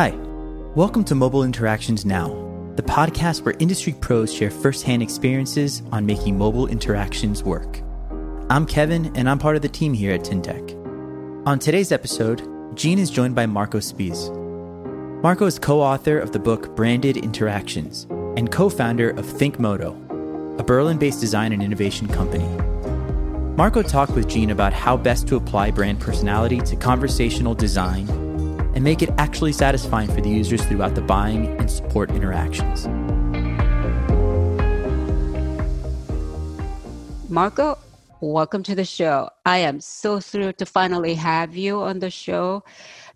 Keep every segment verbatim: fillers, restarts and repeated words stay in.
Hi, welcome to Mobile Interactions Now, the podcast where industry pros share firsthand experiences on making mobile interactions work. I'm Kevin, and I'm part of the team here at Tintec. On today's episode, Gene is joined by Marco Spies. Marco is co-author of the book Branded Interactions and co-founder of ThinkMoto, a Berlin-based design and innovation company. Marco talked with Gene about how best to apply brand personality to conversational design and make it actually satisfying for the users throughout the buying and support interactions. Marco, welcome to the show. I am so thrilled to finally have you on the show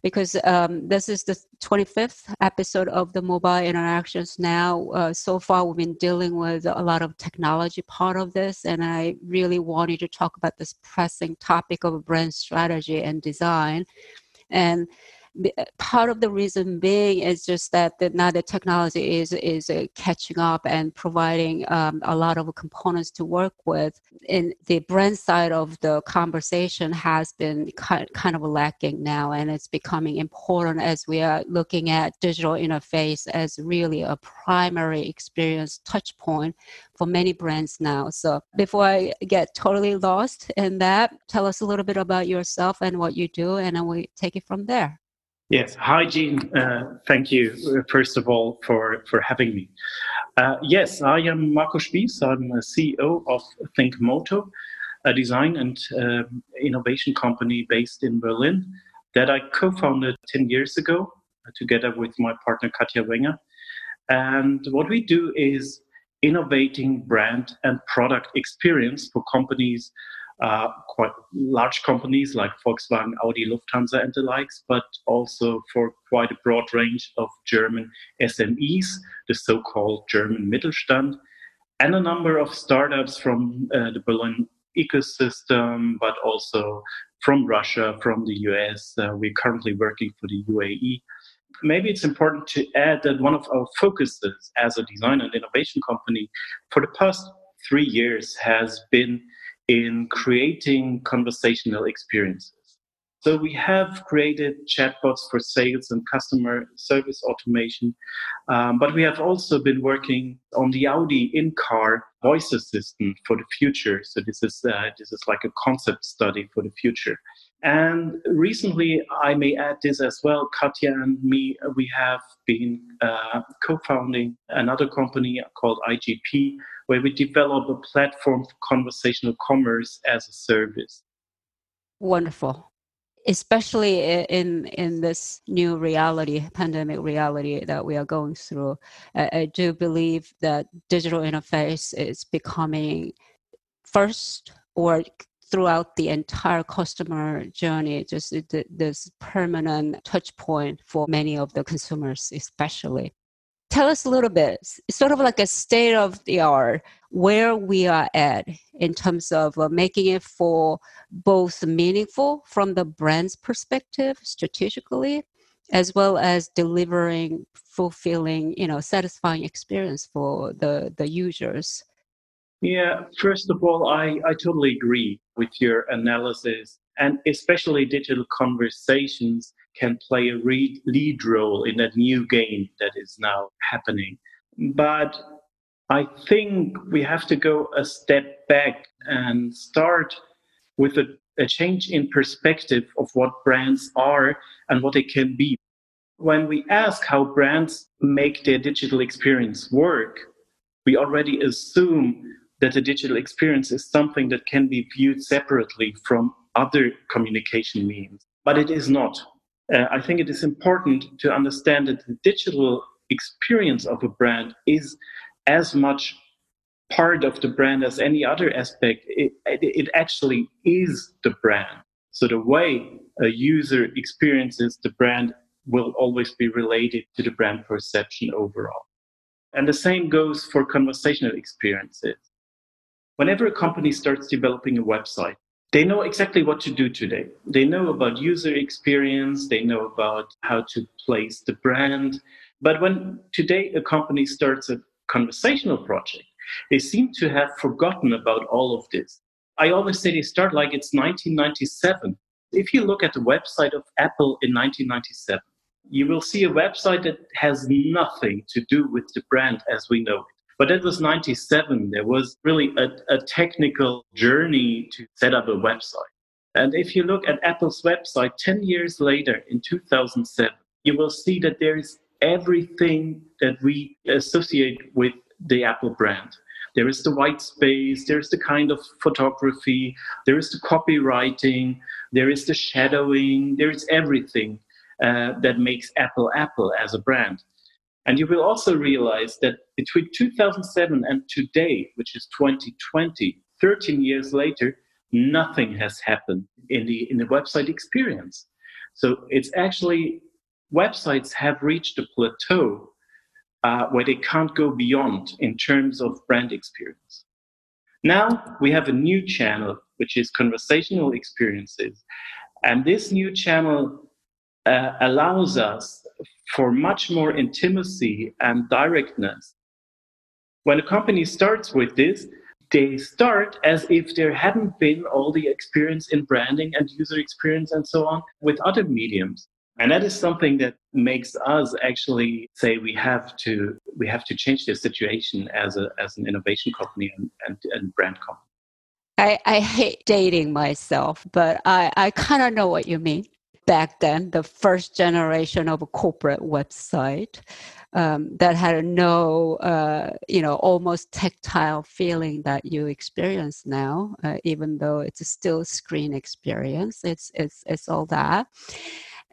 because um, this is the twenty-fifth episode of the Mobile Interactions Now. Uh, so far, we've been dealing with a lot of technology part of this, and I really wanted to talk about this pressing topic of brand strategy and design. And part of the reason being is just that the, now the technology is is uh, catching up and providing um, a lot of components to work with. And the brand side of the conversation has been ki- kind of lacking now, and it's becoming important as we are looking at digital interface as really a primary experience touch point for many brands now. So before I get totally lost in that, tell us a little bit about yourself and what you do, and then we take it from there. Yes. Hi, Gene. Uh, thank you, first of all, for, for having me. Uh, yes, I am Marco Spies. I'm a C E O of ThinkMoto, a design and uh, innovation company based in Berlin that I co-founded ten years ago uh, together with my partner, Katja Wenger. And what we do is innovating brand and product experience for companies, Uh, quite large companies like Volkswagen, Audi, Lufthansa and the likes, but also for quite a broad range of German S M Es, the so-called German Mittelstand, and a number of startups from uh, the Berlin ecosystem, but also from Russia, from the U S. Uh, we're currently working for the U A E. Maybe it's important to add that one of our focuses as a design and innovation company for the past three years has been in creating conversational experiences. So we have created chatbots for sales and customer service automation, um, but we have also been working on the Audi in-car voice assistant for the future. So this is uh, this is like a concept study for the future. And recently, I may add this as well, Katja and me, we have been uh, co-founding another company called I G P, where we develop a platform for conversational commerce as a service. Wonderful. Especially in in this new reality, pandemic reality that we are going through, I, I do believe that digital interface is becoming first or throughout the entire customer journey, just this permanent touch point for many of the consumers, especially. Tell us a little bit, sort of like a state of the art, where we are at in terms of making it for both meaningful from the brand's perspective strategically, as well as delivering fulfilling, you know, satisfying experience for the, the users. Yeah, first of all, I, I totally agree with your analysis, and especially digital conversations can play a re- lead role in that new game that is now happening. But I think we have to go a step back and start with a, a change in perspective of what brands are and what they can be. When we ask how brands make their digital experience work, we already assume that the digital experience is something that can be viewed separately from other communication means, but it is not. Uh, I think it is important to understand that the digital experience of a brand is as much part of the brand as any other aspect. It, it actually is the brand. So the way a user experiences the brand will always be related to the brand perception overall. And the same goes for conversational experiences. Whenever a company starts developing a website, they know exactly what to do today. They know about user experience. They know about how to place the brand. But when today a company starts a conversational project, they seem to have forgotten about all of this. I always say they start like it's nineteen ninety-seven. If you look at the website of Apple in nineteen ninety-seven, you will see a website that has nothing to do with the brand as we know it. But that was ninety-seven. There was really a, a technical journey to set up a website. And if you look at Apple's website ten years later in two thousand seven, you will see that there is everything that we associate with the Apple brand. There is the white space, there is the kind of photography, there is the copywriting, there is the shadowing, there is everything uh, that makes Apple Apple as a brand. And you will also realize that between two thousand seven and today, which is twenty twenty, thirteen years later, nothing has happened in the, in the website experience. So it's actually, websites have reached a plateau uh, where they can't go beyond in terms of brand experience. Now we have a new channel, which is conversational experiences. And this new channel uh, allows us for much more intimacy and directness. When a company starts with this, they start as if there hadn't been all the experience in branding and user experience and so on with other mediums. And that is something that makes us actually say we have to we have to change the situation as a as an innovation company and, and, and brand company. I, I hate dating myself, but I, I kind of know what you mean. Back then, the first generation of a corporate website um, that had no, uh, you know, almost tactile feeling that you experience now, uh, even though it's still screen experience. It's it's it's all that.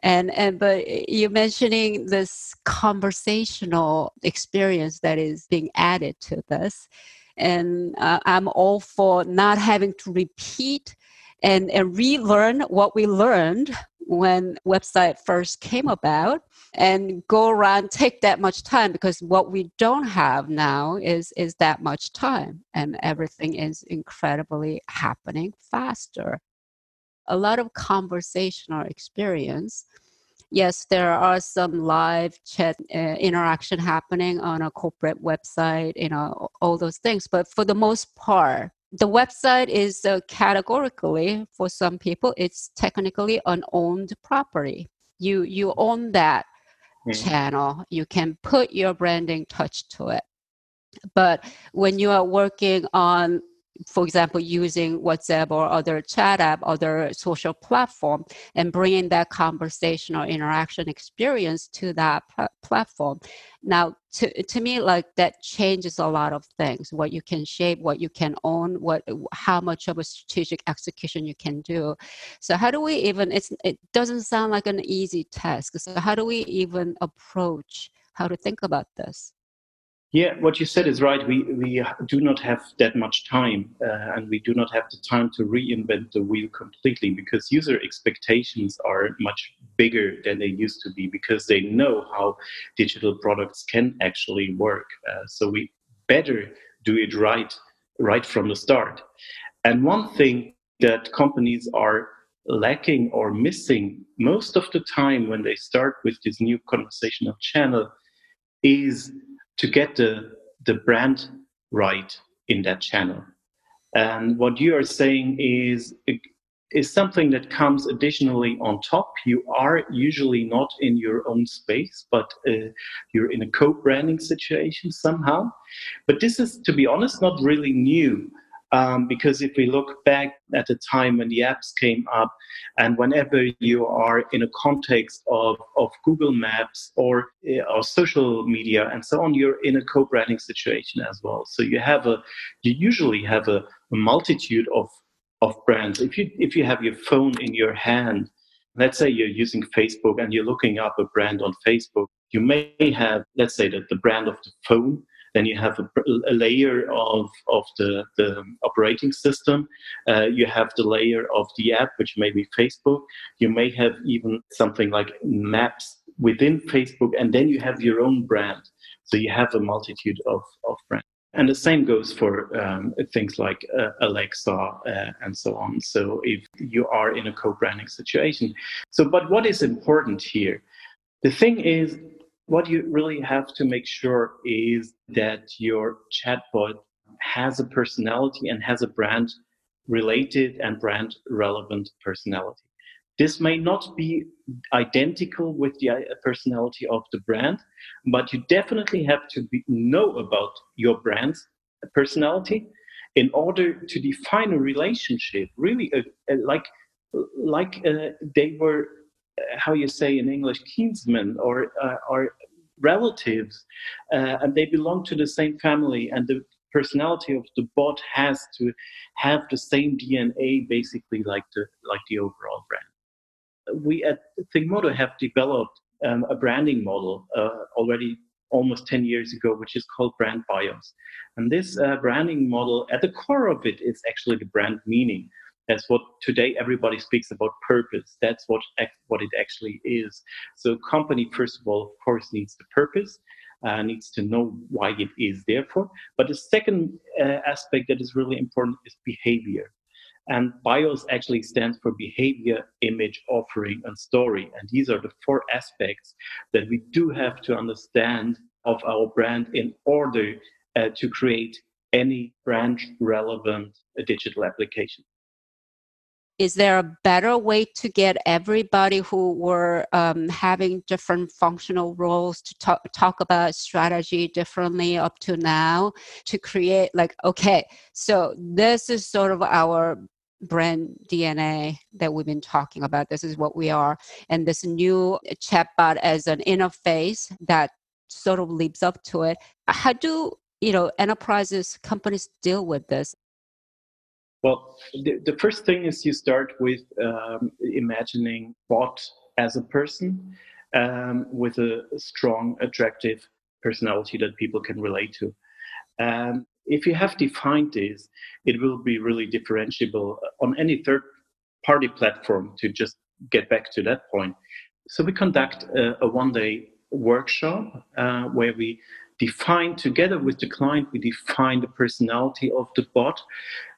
And and but you mentioning this conversational experience that is being added to this, and uh, I'm all for not having to repeat and and relearn what we learned when website first came about, and go around take that much time, because what we don't have now is is that much time, and everything is incredibly happening faster. A lot of conversational experience. Yes, there are some live chat uh, interaction happening on a corporate website, you know, all those things. But for the most part, the website is uh, categorically, for some people, it's technically an owned property. You, you own that mm-hmm. channel. You can put your branding touch to it. But when you are working on, for example, using WhatsApp or other chat app, other social platform, and bringing that conversational interaction experience to that pl- platform. Now, to to me, like that changes a lot of things. What you can shape, what you can own, what how much of a strategic execution you can do. So how do we even? It's it doesn't sound like an easy task. So how do we even approach how to think about this? Yeah, what you said is right. We we do not have that much time, uh, and we do not have the time to reinvent the wheel completely, because user expectations are much bigger than they used to be, because they know how digital products can actually work. Uh, so we better do it right, right from the start. And one thing that companies are lacking or missing most of the time when they start with this new conversational channel is to get the, the brand right in that channel. And what you are saying is, is something that comes additionally on top. You are usually not in your own space, but uh, you're in a co-branding situation somehow. But this is, to be honest, not really new. Um, because if we look back at the time when the apps came up, and whenever you are in a context of, of Google Maps or, or social media and so on, you're in a co-branding situation as well. So you have a, you usually have a, a multitude of, of brands. If you if you have your phone in your hand, let's say you're using Facebook and you're looking up a brand on Facebook, you may have, let's say, that the brand of the phone. Then you have a, a layer of, of the, the operating system. Uh, you have the layer of the app, which may be Facebook. You may have even something like maps within Facebook, and then you have your own brand. So you have a multitude of, of brands. And the same goes for um, things like uh, Alexa uh, and so on. So if you are in a co-branding situation. So, but what is important here? The thing is, what you really have to make sure is that your chatbot has a personality and has a brand related and brand relevant personality. This may not be identical with the personality of the brand, but you definitely have to be, know about your brand's personality in order to define a relationship. Really, uh, uh, like like uh, they were, uh, how you say in English, kinsmen or uh, or relatives, uh, and they belong to the same family, and the personality of the bot has to have the same D N A, basically, like the like the overall brand. We at ThinkMoto have developed um, a branding model uh, already almost ten years ago, which is called brand bios. And this uh, branding model, at the core of it, is actually the brand meaning. That's what today everybody speaks about, purpose. That's what what it actually is. So company, first of all, of course, needs the purpose, uh, needs to know why it is there for. But the second uh, aspect that is really important is behavior. And BIOS actually stands for behavior, image, offering, and story. And these are the four aspects that we do have to understand of our brand in order uh, to create any brand-relevant uh, digital application. Is there a better way to get everybody who were um, having different functional roles to talk, talk about strategy differently up to now, to create like, okay, so this is sort of our brand D N A that we've been talking about. This is what we are. And this new chatbot as an interface that sort of leaps up to it. How do, you know, enterprises, companies deal with this? Well, the, the first thing is you start with um, imagining bot as a person um, with a strong, attractive personality that people can relate to. Um, if you have defined this, it will be really differentiable on any third-party platform, to just get back to that point. So we conduct a, a one-day workshop uh, where we define, together with the client, we define the personality of the bot.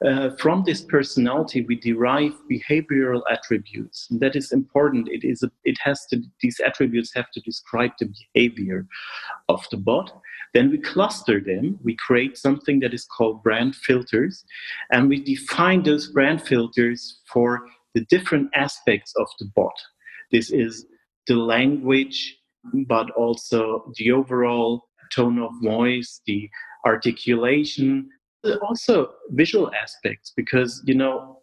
Uh, from this personality, we derive behavioral attributes. And that is important. It is a, it has to, these attributes have to describe the behavior of the bot. Then we cluster them. We create something that is called brand filters. And we define those brand filters for the different aspects of the bot. This is the language, but also the overall tone of voice, the articulation, also visual aspects, because, you know,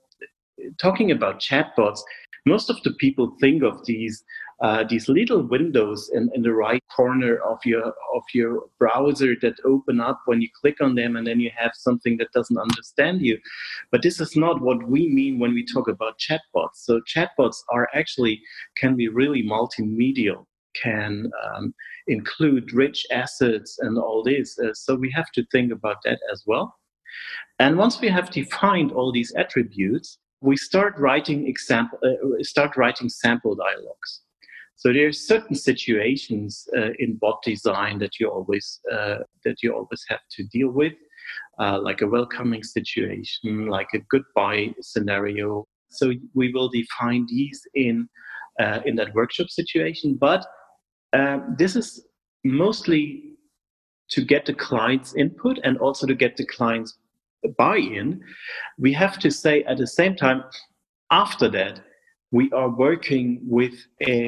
talking about chatbots, most of the people think of these uh, these little windows in, in the right corner of your of your browser that open up when you click on them, and then you have something that doesn't understand you. But this is not what we mean when we talk about chatbots. So chatbots are actually, can be really multimedial, can um, include rich assets and all this. Uh, so we have to think about that as well. And once we have defined all these attributes, we start writing example, uh, start writing sample dialogues. So there are certain situations uh, in bot design that you always uh, that you always have to deal with, uh, like a welcoming situation, like a goodbye scenario. So we will define these in uh, in that workshop situation, but Uh, this is mostly to get the client's input and also to get the client's buy-in. We have to say at the same time, after that, we are working with a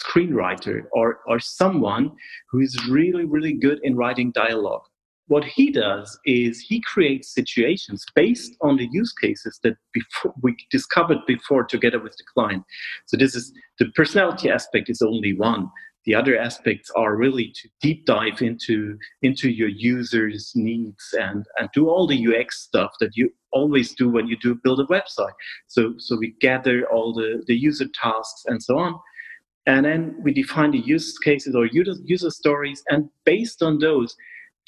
screenwriter or, or someone who is really, really good in writing dialogue. What he does is he creates situations based on the use cases that before we discovered before together with the client. So this is the personality aspect is only one. The other aspects are really to deep dive into, into your users' needs and, and do all the U X stuff that you always do when you do build a website. So, so we gather all the, the user tasks and so on. And then we define the use cases or user, user stories. And based on those,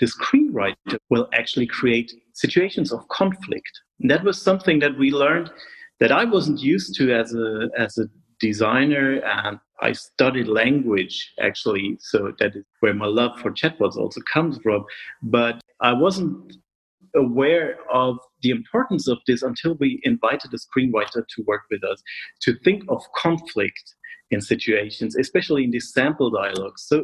the screenwriter will actually create situations of conflict. And that was something that we learned that I wasn't used to as a, as a designer, and I studied language actually, so that is where my love for chatbots also comes from. But I wasn't aware of the importance of this until we invited a screenwriter to work with us, to think of conflict in situations, especially in these sample dialogues. So,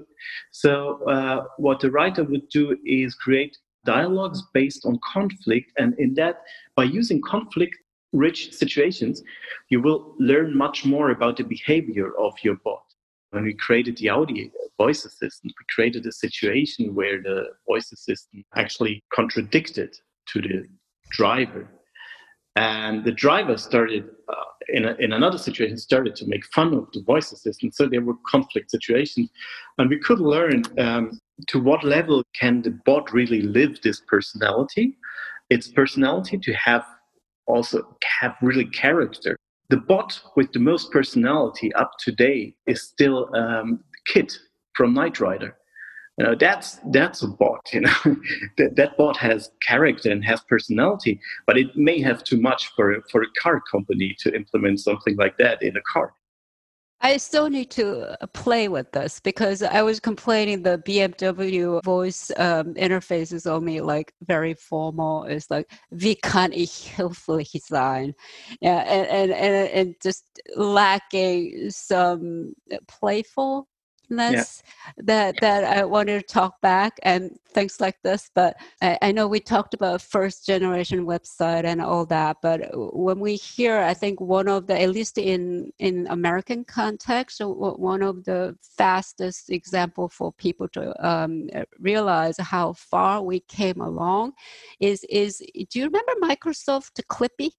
so uh, what the writer would do is create dialogues based on conflict, and in that, by using conflict rich situations, you will learn much more about the behavior of your bot. When we created the Audi voice assistant, we created a situation where the voice assistant actually contradicted to the driver. And the driver started, uh, in, a, in another situation, started to make fun of the voice assistant. So there were conflict situations. And we could learn um, to what level can the bot really live this personality, its personality to have also have really character. The bot with the most personality up to date is still um, Kit from Knight Rider. You know, that's that's a bot. You know, that, that bot has character and has personality, but it may have too much for for a car company to implement something like that in a car. I still need to play with this because I was complaining the B M W voice um, interface is only like very formal. It's like, "Wie kann ich hilflich sein?" Yeah, and, and, and, and just lacking some playfulness yeah. that, that I wanted to talk back and things like this. But I, I know we talked about first generation website and all that. But when we hear, I think one of the, at least in, in American context, one of the fastest example for people to um, realize how far we came along is, is do you remember Microsoft Clippy?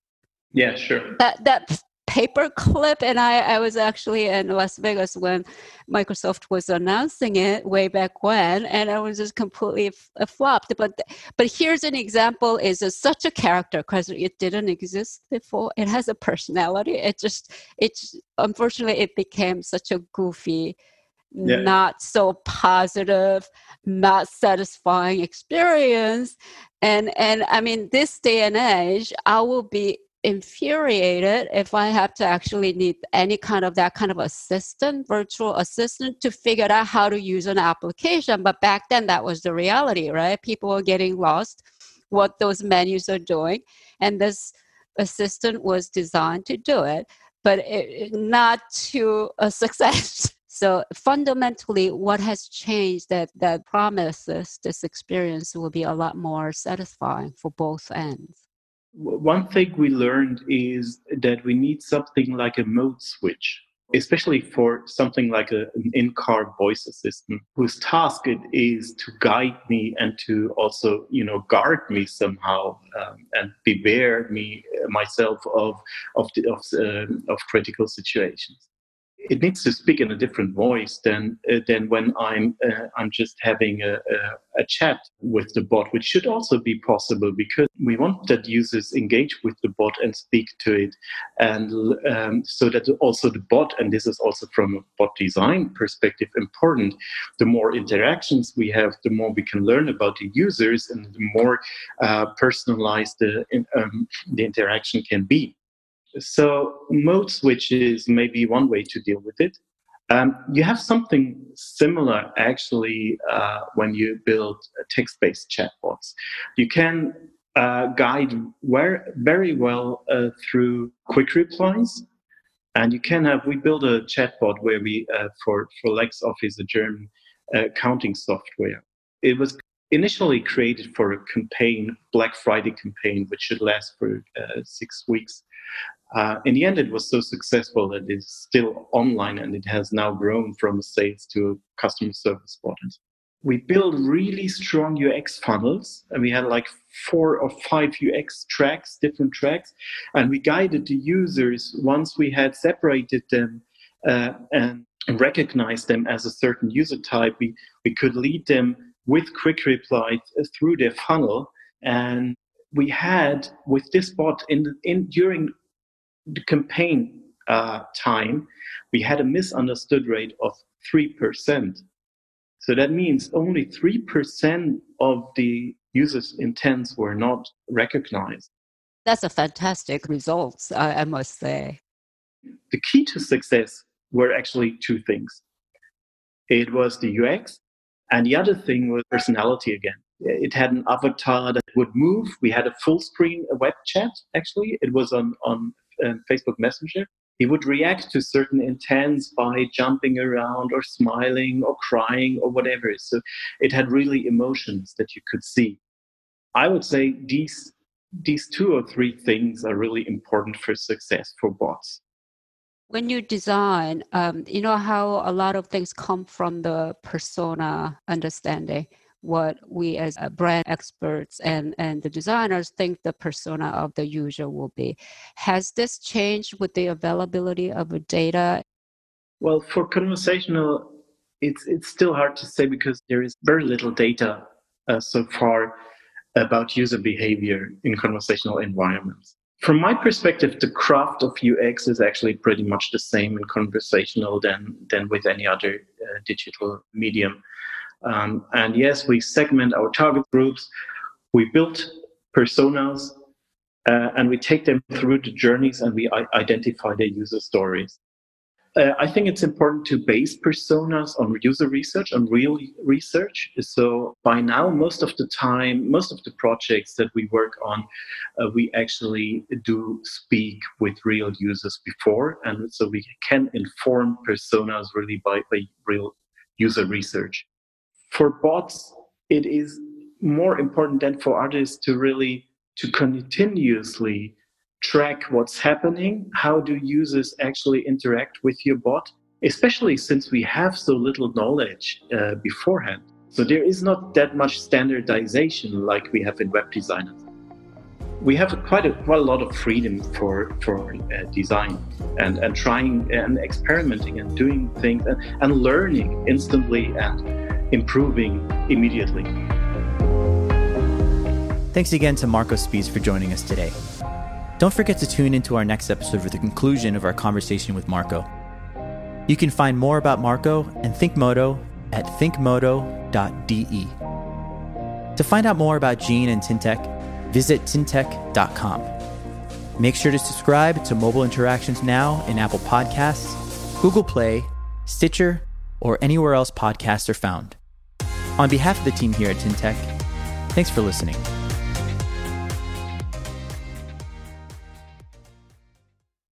Yeah, sure. That, that paperclip, and I, I was actually in Las Vegas when Microsoft was announcing it way back when, and I was just completely f- flopped. But but here's an example: is a, such a character because it didn't exist before. It has a personality. It just it's unfortunately it became such a goofy, yeah. not so positive, not satisfying experience. And and I mean, this day and age, I will be infuriated if I have to actually need any kind of that kind of assistant, virtual assistant, to figure out how to use an application. But back then, that was the reality, right? People were getting lost what those menus are doing, and this assistant was designed to do it, but it, not to a success. So fundamentally, what has changed that that promises this experience will be a lot more satisfying for both ends. One thing we learned is that we need something like a mode switch, especially for something like a, an in-car voice assistant, whose task it is to guide me and to also, you know, guard me somehow um, and beware me myself of of the, of, uh, of critical situations. It needs to speak in a different voice than uh, than when I'm uh, I'm just having a, a, a chat with the bot, which should also be possible because we want that users engage with the bot and speak to it, and um, so that also the bot, and this is also from a bot design perspective important, the more interactions we have, the more we can learn about the users, and the more uh, personalized the um, the interaction can be. So mode switches may be one way to deal with it. Um, you have something similar, actually, uh, when you build text-based chatbots. You can uh, guide where, very well uh, through quick replies. And you can have, we build a chatbot where we, uh, for, for LexOffice, a German uh, accounting software. It was initially created for a campaign, Black Friday campaign, which should last for uh, six weeks. Uh, in the end, it was so successful that it's still online, and it has now grown from sales to customer service bot. We built really strong U X funnels, and we had like four or five U X tracks, different tracks, and we guided the users once we had separated them uh, and recognized them as a certain user type. We, we could lead them with quick reply through their funnel, and we had with this bot in in during the campaign uh, time, we had a misunderstood rate of three percent. So that means only three percent of the users' intents were not recognized. That's a fantastic result, I, I must say. The key to success were actually two things. It was the U X, and the other thing was personality again. It had an avatar that would move. We had a full screen web chat, actually. It was on, on um, Facebook Messenger. He would react to certain intents by jumping around or smiling or crying or whatever. So it had really emotions that you could see. I would say these these two or three things are really important for success for bots. When you design, um, you know how a lot of things come from the persona understanding. What we as brand experts and, and the designers think the persona of the user will be. Has this changed with the availability of data? Well, for conversational, it's it's still hard to say because there is very little data uh, so far about user behavior in conversational environments. From my perspective, the craft of U X is actually pretty much the same in conversational than, than with any other uh, digital medium. Um, and yes, we segment our target groups, we build personas, uh, and we take them through the journeys and we i- identify their user stories. Uh, I think it's important to base personas on user research, on real research. So by now, most of the time, most of the projects that we work on, uh, we actually do speak with real users before. And so we can inform personas really by, by real user research. For bots, it is more important than for others to really to continuously track what's happening. How do users actually interact with your bot, especially since we have so little knowledge uh, beforehand. So there is not that much standardization like we have in web design. We have quite a quite a lot of freedom for for uh, design and, and trying and experimenting and doing things and, and learning instantly and improving immediately. Thanks again to Marco Spies for joining us today. Don't forget to tune into our next episode for the conclusion of our conversation with Marco. You can find more about Marco and ThinkMoto at think moto dot d e. To find out more about Gene and Tintec, visit tintec dot com. Make sure to subscribe to Mobile Interactions Now in Apple Podcasts, Google Play, Stitcher, or anywhere else podcasts are found. On behalf of the team here at Tintec, thanks for listening.